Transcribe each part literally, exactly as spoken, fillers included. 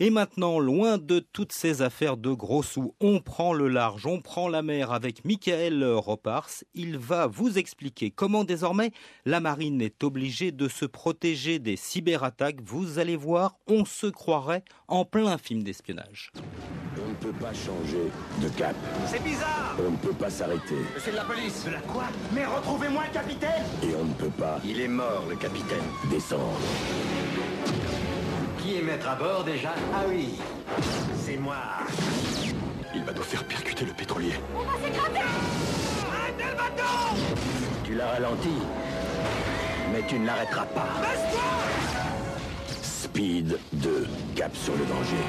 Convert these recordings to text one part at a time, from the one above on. Et maintenant, loin de toutes ces affaires de gros sous, on prend le large, on prend la mer avec Michaël Ropars. Il va vous expliquer comment désormais la marine est obligée de se protéger des cyberattaques. Vous allez voir, on se croirait en plein film d'espionnage. On ne peut pas changer de cap. C'est bizarre. On ne peut pas s'arrêter. C'est de la police. De la quoi? Mais retrouvez-moi le capitaine. Et on ne peut pas... Il est mort, le capitaine. Descendre. Qui est maître à bord déjà? Ah oui, c'est moi. Il va nous faire percuter le pétrolier. On va s'écraser! Arrêtez le bateau! Tu l'as ralenti, mais tu ne l'arrêteras pas. Baisse-toi! Speed deux, cap sur le danger.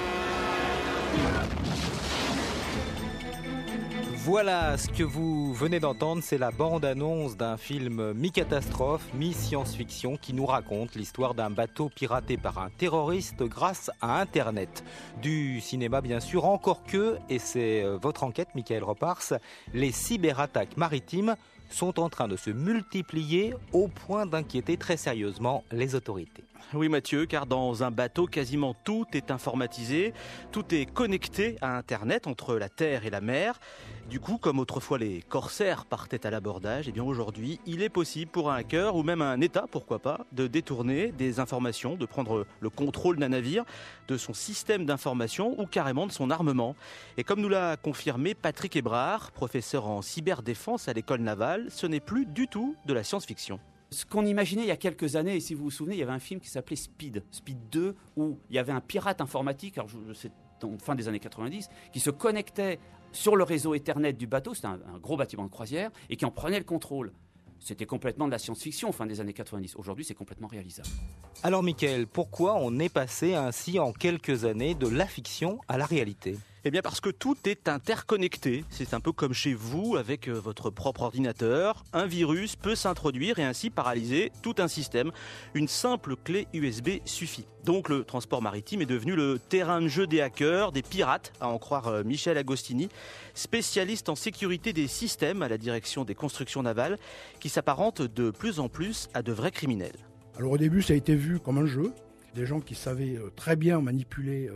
Voilà, ce que vous venez d'entendre, c'est la bande-annonce d'un film mi-catastrophe, mi-science-fiction qui nous raconte l'histoire d'un bateau piraté par un terroriste grâce à Internet. Du cinéma, bien sûr, encore que, et c'est votre enquête, Michaël Ropars, les cyberattaques maritimes sont en train de se multiplier au point d'inquiéter très sérieusement les autorités. Oui Mathieu, car dans un bateau, quasiment tout est informatisé, tout est connecté à Internet entre la terre et la mer. Du coup, comme autrefois les corsaires partaient à l'abordage, eh bien aujourd'hui, il est possible pour un hacker ou même un État, pourquoi pas, de détourner des informations, de prendre le contrôle d'un navire, de son système d'information ou carrément de son armement. Et comme nous l'a confirmé Patrick Hébrard, professeur en cyberdéfense à l'école navale, ce n'est plus du tout de la science-fiction. Ce qu'on imaginait il y a quelques années, et si vous vous souvenez, il y avait un film qui s'appelait Speed, Speed deux, où il y avait un pirate informatique, alors c'est en fin des années quatre-vingt-dix, qui se connectait sur le réseau Ethernet du bateau, c'était un, un gros bâtiment de croisière, et qui en prenait le contrôle. C'était complètement de la science-fiction, fin des années quatre-vingt-dix. Aujourd'hui, c'est complètement réalisable. Alors Michaël, pourquoi on est passé ainsi en quelques années de la fiction à la réalité ? Eh bien parce que tout est interconnecté. C'est un peu comme chez vous avec votre propre ordinateur. Un virus peut s'introduire et ainsi paralyser tout un système. Une simple clé U S B suffit. Donc le transport maritime est devenu le terrain de jeu des hackers, des pirates, à en croire Michel Agostini, spécialiste en sécurité des systèmes à la direction des constructions navales, qui s'apparente de plus en plus à de vrais criminels. Alors au début, ça a été vu comme un jeu. Des gens qui savaient très bien manipuler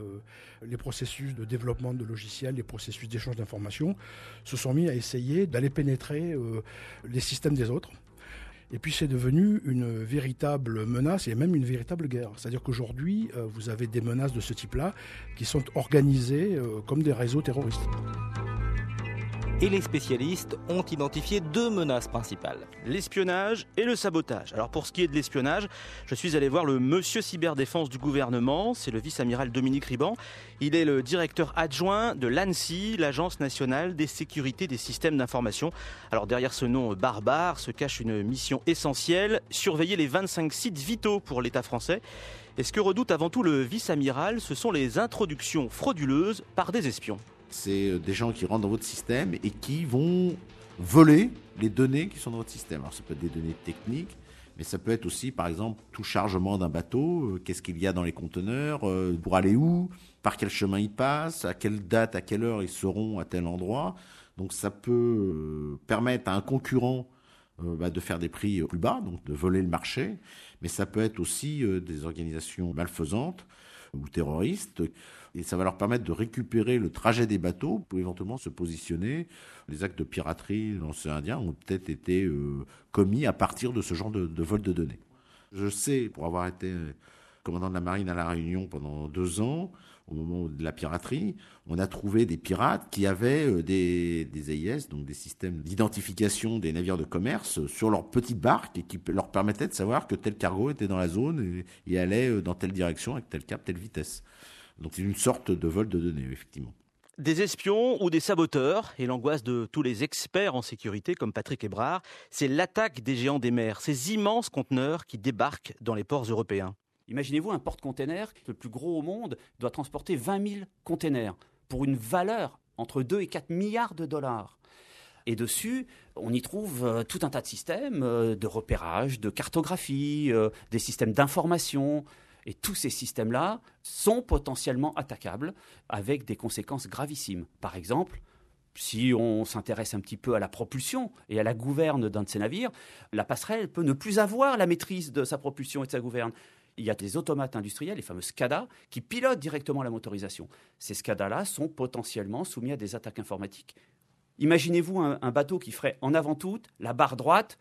les processus de développement de logiciels, les processus d'échange d'informations, se sont mis à essayer d'aller pénétrer les systèmes des autres. Et puis c'est devenu une véritable menace et même une véritable guerre. C'est-à-dire qu'aujourd'hui, vous avez des menaces de ce type-là qui sont organisées comme des réseaux terroristes. Et les spécialistes ont identifié deux menaces principales. L'espionnage et le sabotage. Alors pour ce qui est de l'espionnage, je suis allé voir le monsieur cyberdéfense du gouvernement, c'est le vice-amiral Dominique Riband. Il est le directeur adjoint de l'A N S I, l'Agence nationale des sécurités des systèmes d'information. Alors derrière ce nom barbare se cache une mission essentielle, surveiller les vingt-cinq sites vitaux pour l'État français. Et ce que redoute avant tout le vice-amiral, ce sont les introductions frauduleuses par des espions. C'est des gens qui rentrent dans votre système et qui vont voler les données qui sont dans votre système. Alors ça peut être des données techniques, mais ça peut être aussi, par exemple, tout chargement d'un bateau. Qu'est-ce qu'il y a dans les conteneurs? Pour aller où? Par quel chemin ils passent? À quelle date, à quelle heure ils seront à tel endroit? Donc ça peut permettre à un concurrent de faire des prix plus bas, donc de voler le marché. Mais ça peut être aussi des organisations malfaisantes ou terroristes. Et ça va leur permettre de récupérer le trajet des bateaux pour éventuellement se positionner. Les actes de piraterie dans l'océan Indien ont peut-être été euh, commis à partir de ce genre de, de vol de données. Je sais, pour avoir été commandant de la marine à La Réunion pendant deux ans, au moment de la piraterie, on a trouvé des pirates qui avaient des, des A I S, donc des systèmes d'identification des navires de commerce, sur leurs petites barques et qui leur permettaient de savoir que tel cargo était dans la zone et, et allait dans telle direction avec tel cap, telle vitesse. Donc c'est une sorte de vol de données, effectivement. Des espions ou des saboteurs, et l'angoisse de tous les experts en sécurité comme Patrick Hébrard, c'est l'attaque des géants des mers, ces immenses conteneurs qui débarquent dans les ports européens. Imaginez-vous un porte-container, le plus gros au monde, doit transporter vingt mille containers pour une valeur entre deux et quatre milliards de dollars. Et dessus, on y trouve euh, tout un tas de systèmes euh, de repérage, de cartographie, euh, des systèmes d'information. Et tous ces systèmes-là sont potentiellement attaquables avec des conséquences gravissimes. Par exemple, si on s'intéresse un petit peu à la propulsion et à la gouverne d'un de ces navires, la passerelle peut ne plus avoir la maîtrise de sa propulsion et de sa gouverne. Il y a des automates industriels, les fameux SCADA, qui pilotent directement la motorisation. Ces SCADA-là sont potentiellement soumis à des attaques informatiques. Imaginez-vous un, un bateau qui ferait en avant-toute la barre droite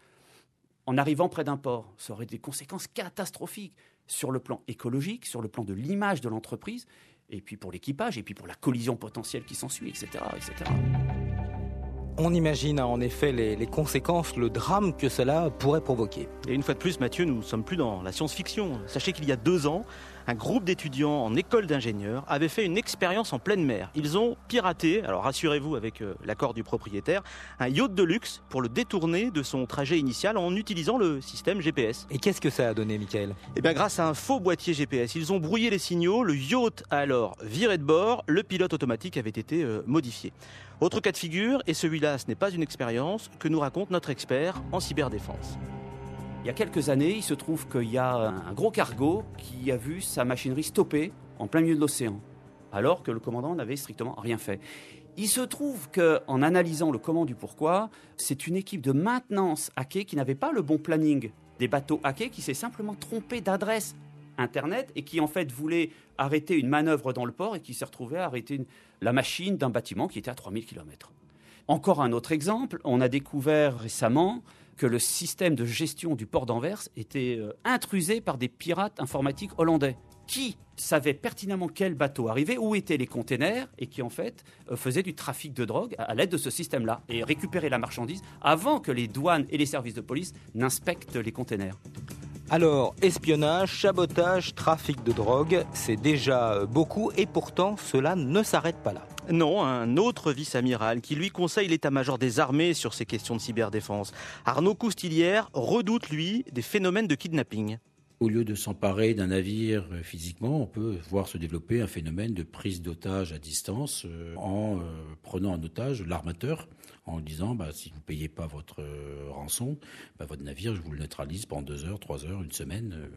en arrivant près d'un port. Ça aurait des conséquences catastrophiques sur le plan écologique, sur le plan de l'image de l'entreprise, et puis pour l'équipage, et puis pour la collision potentielle qui s'ensuit, et cetera, et cetera. On imagine en effet les, les conséquences, le drame que cela pourrait provoquer. Et une fois de plus, Mathieu, nous ne sommes plus dans la science-fiction. Sachez qu'il y a deux ans, un groupe d'étudiants en école d'ingénieurs avait fait une expérience en pleine mer. Ils ont piraté, alors rassurez-vous avec l'accord du propriétaire, un yacht de luxe pour le détourner de son trajet initial en utilisant le système G P S. Et qu'est-ce que ça a donné, Michaël ? Eh bien, grâce à un faux boîtier G P S, ils ont brouillé les signaux, le yacht a alors viré de bord, le pilote automatique avait été modifié. Autre cas de figure, et celui-là, ce n'est pas une expérience, que nous raconte notre expert en cyberdéfense. Il y a quelques années, il se trouve qu'il y a un gros cargo qui a vu sa machinerie stoppée en plein milieu de l'océan, alors que le commandant n'avait strictement rien fait. Il se trouve qu'en analysant le comment du pourquoi, c'est une équipe de maintenance hackée qui n'avait pas le bon planning des bateaux hackés, qui s'est simplement trompée d'adresse Internet et qui en fait voulait arrêter une manœuvre dans le port et qui s'est retrouvée à arrêter une... la machine d'un bâtiment qui était à trois mille kilomètres. Encore un autre exemple, on a découvert récemment que le système de gestion du port d'Anvers était euh, intrusé par des pirates informatiques hollandais qui savaient pertinemment quel bateau arrivait, où étaient les containers et qui en fait euh, faisaient du trafic de drogue à, à l'aide de ce système-là et récupéraient la marchandise avant que les douanes et les services de police n'inspectent les containers. Alors, espionnage, sabotage, trafic de drogue, c'est déjà beaucoup et pourtant cela ne s'arrête pas là. Non, un autre vice-amiral qui lui conseille l'état-major des armées sur ces questions de cyberdéfense, Arnaud Coustillière, redoute lui des phénomènes de kidnapping. Au lieu de s'emparer d'un navire physiquement, on peut voir se développer un phénomène de prise d'otage à distance en prenant en otage l'armateur. En disant, bah, si vous ne payez pas votre euh, rançon, bah, votre navire, je vous le neutralise pendant deux heures, trois heures, une semaine. Euh.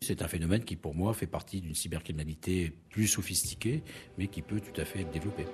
C'est un phénomène qui, pour moi, fait partie d'une cybercriminalité plus sophistiquée, mais qui peut tout à fait être développée.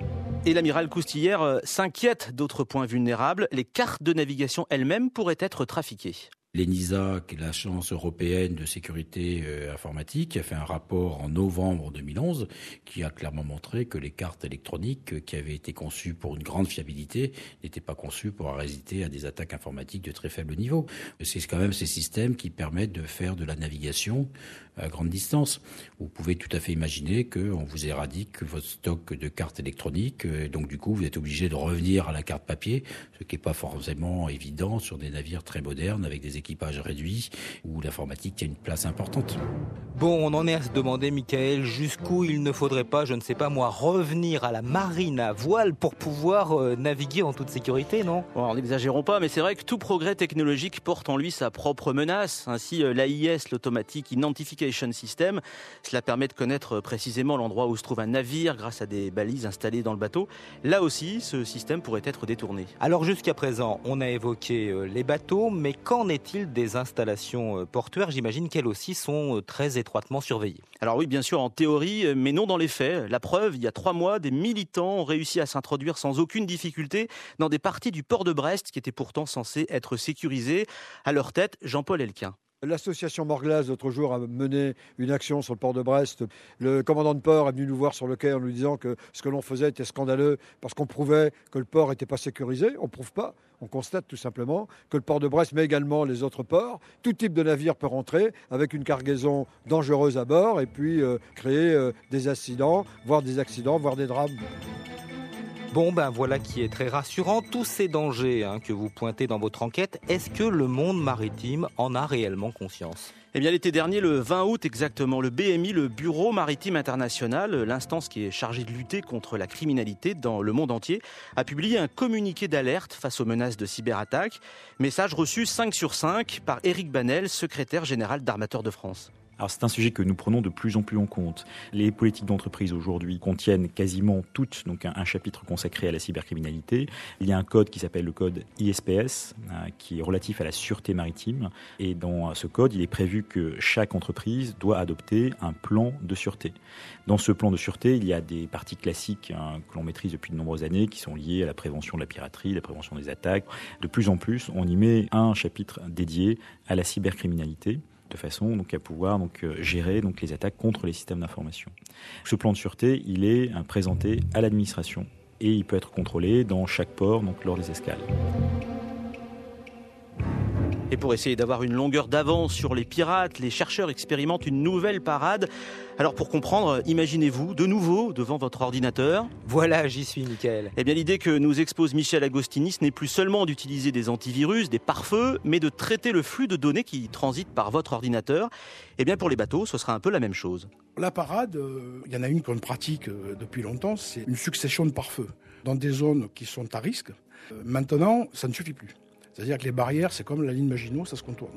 Et l'amiral Coustillière euh, s'inquiète d'autres points vulnérables. Les cartes de navigation elles-mêmes pourraient être trafiquées. L'ENISA, qui est l'Agence européenne de sécurité euh, informatique, a fait un rapport en novembre deux mille onze qui a clairement montré que les cartes électroniques euh, qui avaient été conçues pour une grande fiabilité n'étaient pas conçues pour résister à des attaques informatiques de très faible niveau. C'est quand même ces systèmes qui permettent de faire de la navigation à grande distance. Vous pouvez tout à fait imaginer qu'on vous éradique votre stock de cartes électroniques, euh, donc du coup vous êtes obligé de revenir à la carte papier, ce qui n'est pas forcément évident sur des navires très modernes avec des équipage réduit, où l'informatique tient une place importante. Bon, on en est à se demander, Michaël, jusqu'où il ne faudrait pas, je ne sais pas moi, revenir à la marine à voile pour pouvoir euh, naviguer en toute sécurité, non ? Alors, n'exagérons pas, mais c'est vrai que tout progrès technologique porte en lui sa propre menace. Ainsi, l'A I S, l'Automatic Identification System, cela permet de connaître précisément l'endroit où se trouve un navire grâce à des balises installées dans le bateau. Là aussi, ce système pourrait être détourné. Alors, jusqu'à présent, on a évoqué les bateaux, mais qu'en est-il des installations portuaires, j'imagine qu'elles aussi sont très étroitement surveillées. Alors oui, bien sûr, en théorie, mais non dans les faits. La preuve, il y a trois mois, des militants ont réussi à s'introduire sans aucune difficulté dans des parties du port de Brest qui étaient pourtant censées être sécurisées. À leur tête, Jean-Paul Elkin. L'association Morglaz, l'autre jour, a mené une action sur le port de Brest. Le commandant de port est venu nous voir sur le quai en nous disant que ce que l'on faisait était scandaleux parce qu'on prouvait que le port n'était pas sécurisé. On ne prouve pas. On constate tout simplement que le port de Brest, mais également les autres ports, tout type de navire peut rentrer avec une cargaison dangereuse à bord et puis euh, créer euh, des accidents, voire des accidents, voire des drames. Bon, ben voilà qui est très rassurant. Tous ces dangers hein, que vous pointez dans votre enquête, est-ce que le monde maritime en a réellement conscience ? Eh bien, l'été dernier, le vingt août exactement, le B M I, le Bureau Maritime International, l'instance qui est chargée de lutter contre la criminalité dans le monde entier, a publié un communiqué d'alerte face aux menaces de cyberattaques. Message reçu cinq sur cinq par Eric Banel, secrétaire général d'Armateurs de France. Alors c'est un sujet que nous prenons de plus en plus en compte. Les politiques d'entreprise aujourd'hui contiennent quasiment toutes donc un, un chapitre consacré à la cybercriminalité. Il y a un code qui s'appelle le code I S P S, euh, qui est relatif à la sûreté maritime. Et dans ce code, il est prévu que chaque entreprise doit adopter un plan de sûreté. Dans ce plan de sûreté, il y a des parties classiques hein, que l'on maîtrise depuis de nombreuses années, qui sont liées à la prévention de la piraterie, la prévention des attaques. De plus en plus, on y met un chapitre dédié à la cybercriminalité. de façon donc, à pouvoir donc, gérer donc, les attaques contre les systèmes d'information. Ce plan de sûreté, il est présenté à l'administration et il peut être contrôlé dans chaque port donc, lors des escales. Et pour essayer d'avoir une longueur d'avance sur les pirates, les chercheurs expérimentent une nouvelle parade. Alors pour comprendre, imaginez-vous de nouveau devant votre ordinateur. Voilà, j'y suis, Michaël. Eh bien l'idée que nous expose Michel Agostini, ce n'est plus seulement d'utiliser des antivirus, des pare-feux, mais de traiter le flux de données qui transite par votre ordinateur. Eh bien pour les bateaux, ce sera un peu la même chose. La parade, euh, il y en a une qu'on pratique euh, depuis longtemps, c'est une succession de pare-feux dans des zones qui sont à risque. Euh, maintenant, ça ne suffit plus. C'est-à-dire que les barrières, c'est comme la ligne Maginot, ça se contourne.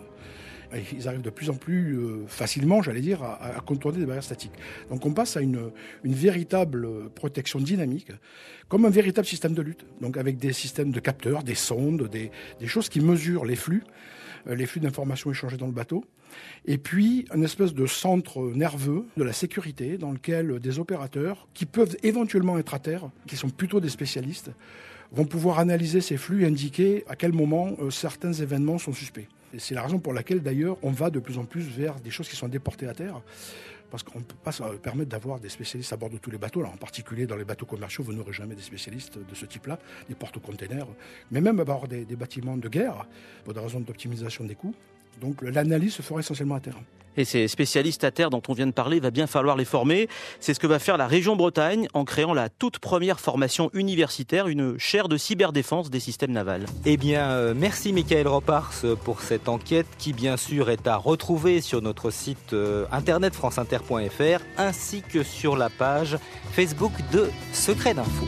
Et ils arrivent de plus en plus facilement, j'allais dire, à, à contourner des barrières statiques. Donc on passe à une, une véritable protection dynamique, comme un véritable système de lutte. Donc avec des systèmes de capteurs, des sondes, des, des choses qui mesurent les flux, les flux d'informations échangés dans le bateau. Et puis un espèce de centre nerveux de la sécurité dans lequel des opérateurs, qui peuvent éventuellement être à terre, qui sont plutôt des spécialistes, vont pouvoir analyser ces flux et indiquer à quel moment euh, certains événements sont suspects. Et c'est la raison pour laquelle, d'ailleurs, on va de plus en plus vers des choses qui sont déportées à terre, parce qu'on ne peut pas se permettre d'avoir des spécialistes à bord de tous les bateaux. Là, en particulier, dans les bateaux commerciaux, vous n'aurez jamais des spécialistes de ce type-là, des porte-containers, mais même à bord des, des bâtiments de guerre, pour des raisons d'optimisation des coûts. Donc l'analyse se fera essentiellement à terre. Et ces spécialistes à terre dont on vient de parler, il va bien falloir les former. C'est ce que va faire la région Bretagne en créant la toute première formation universitaire, une chaire de cyberdéfense des systèmes navals. Eh bien, euh, merci Michaël Ropars pour cette enquête qui, bien sûr, est à retrouver sur notre site euh, internet france inter point fr ainsi que sur la page Facebook de Secret d'Info.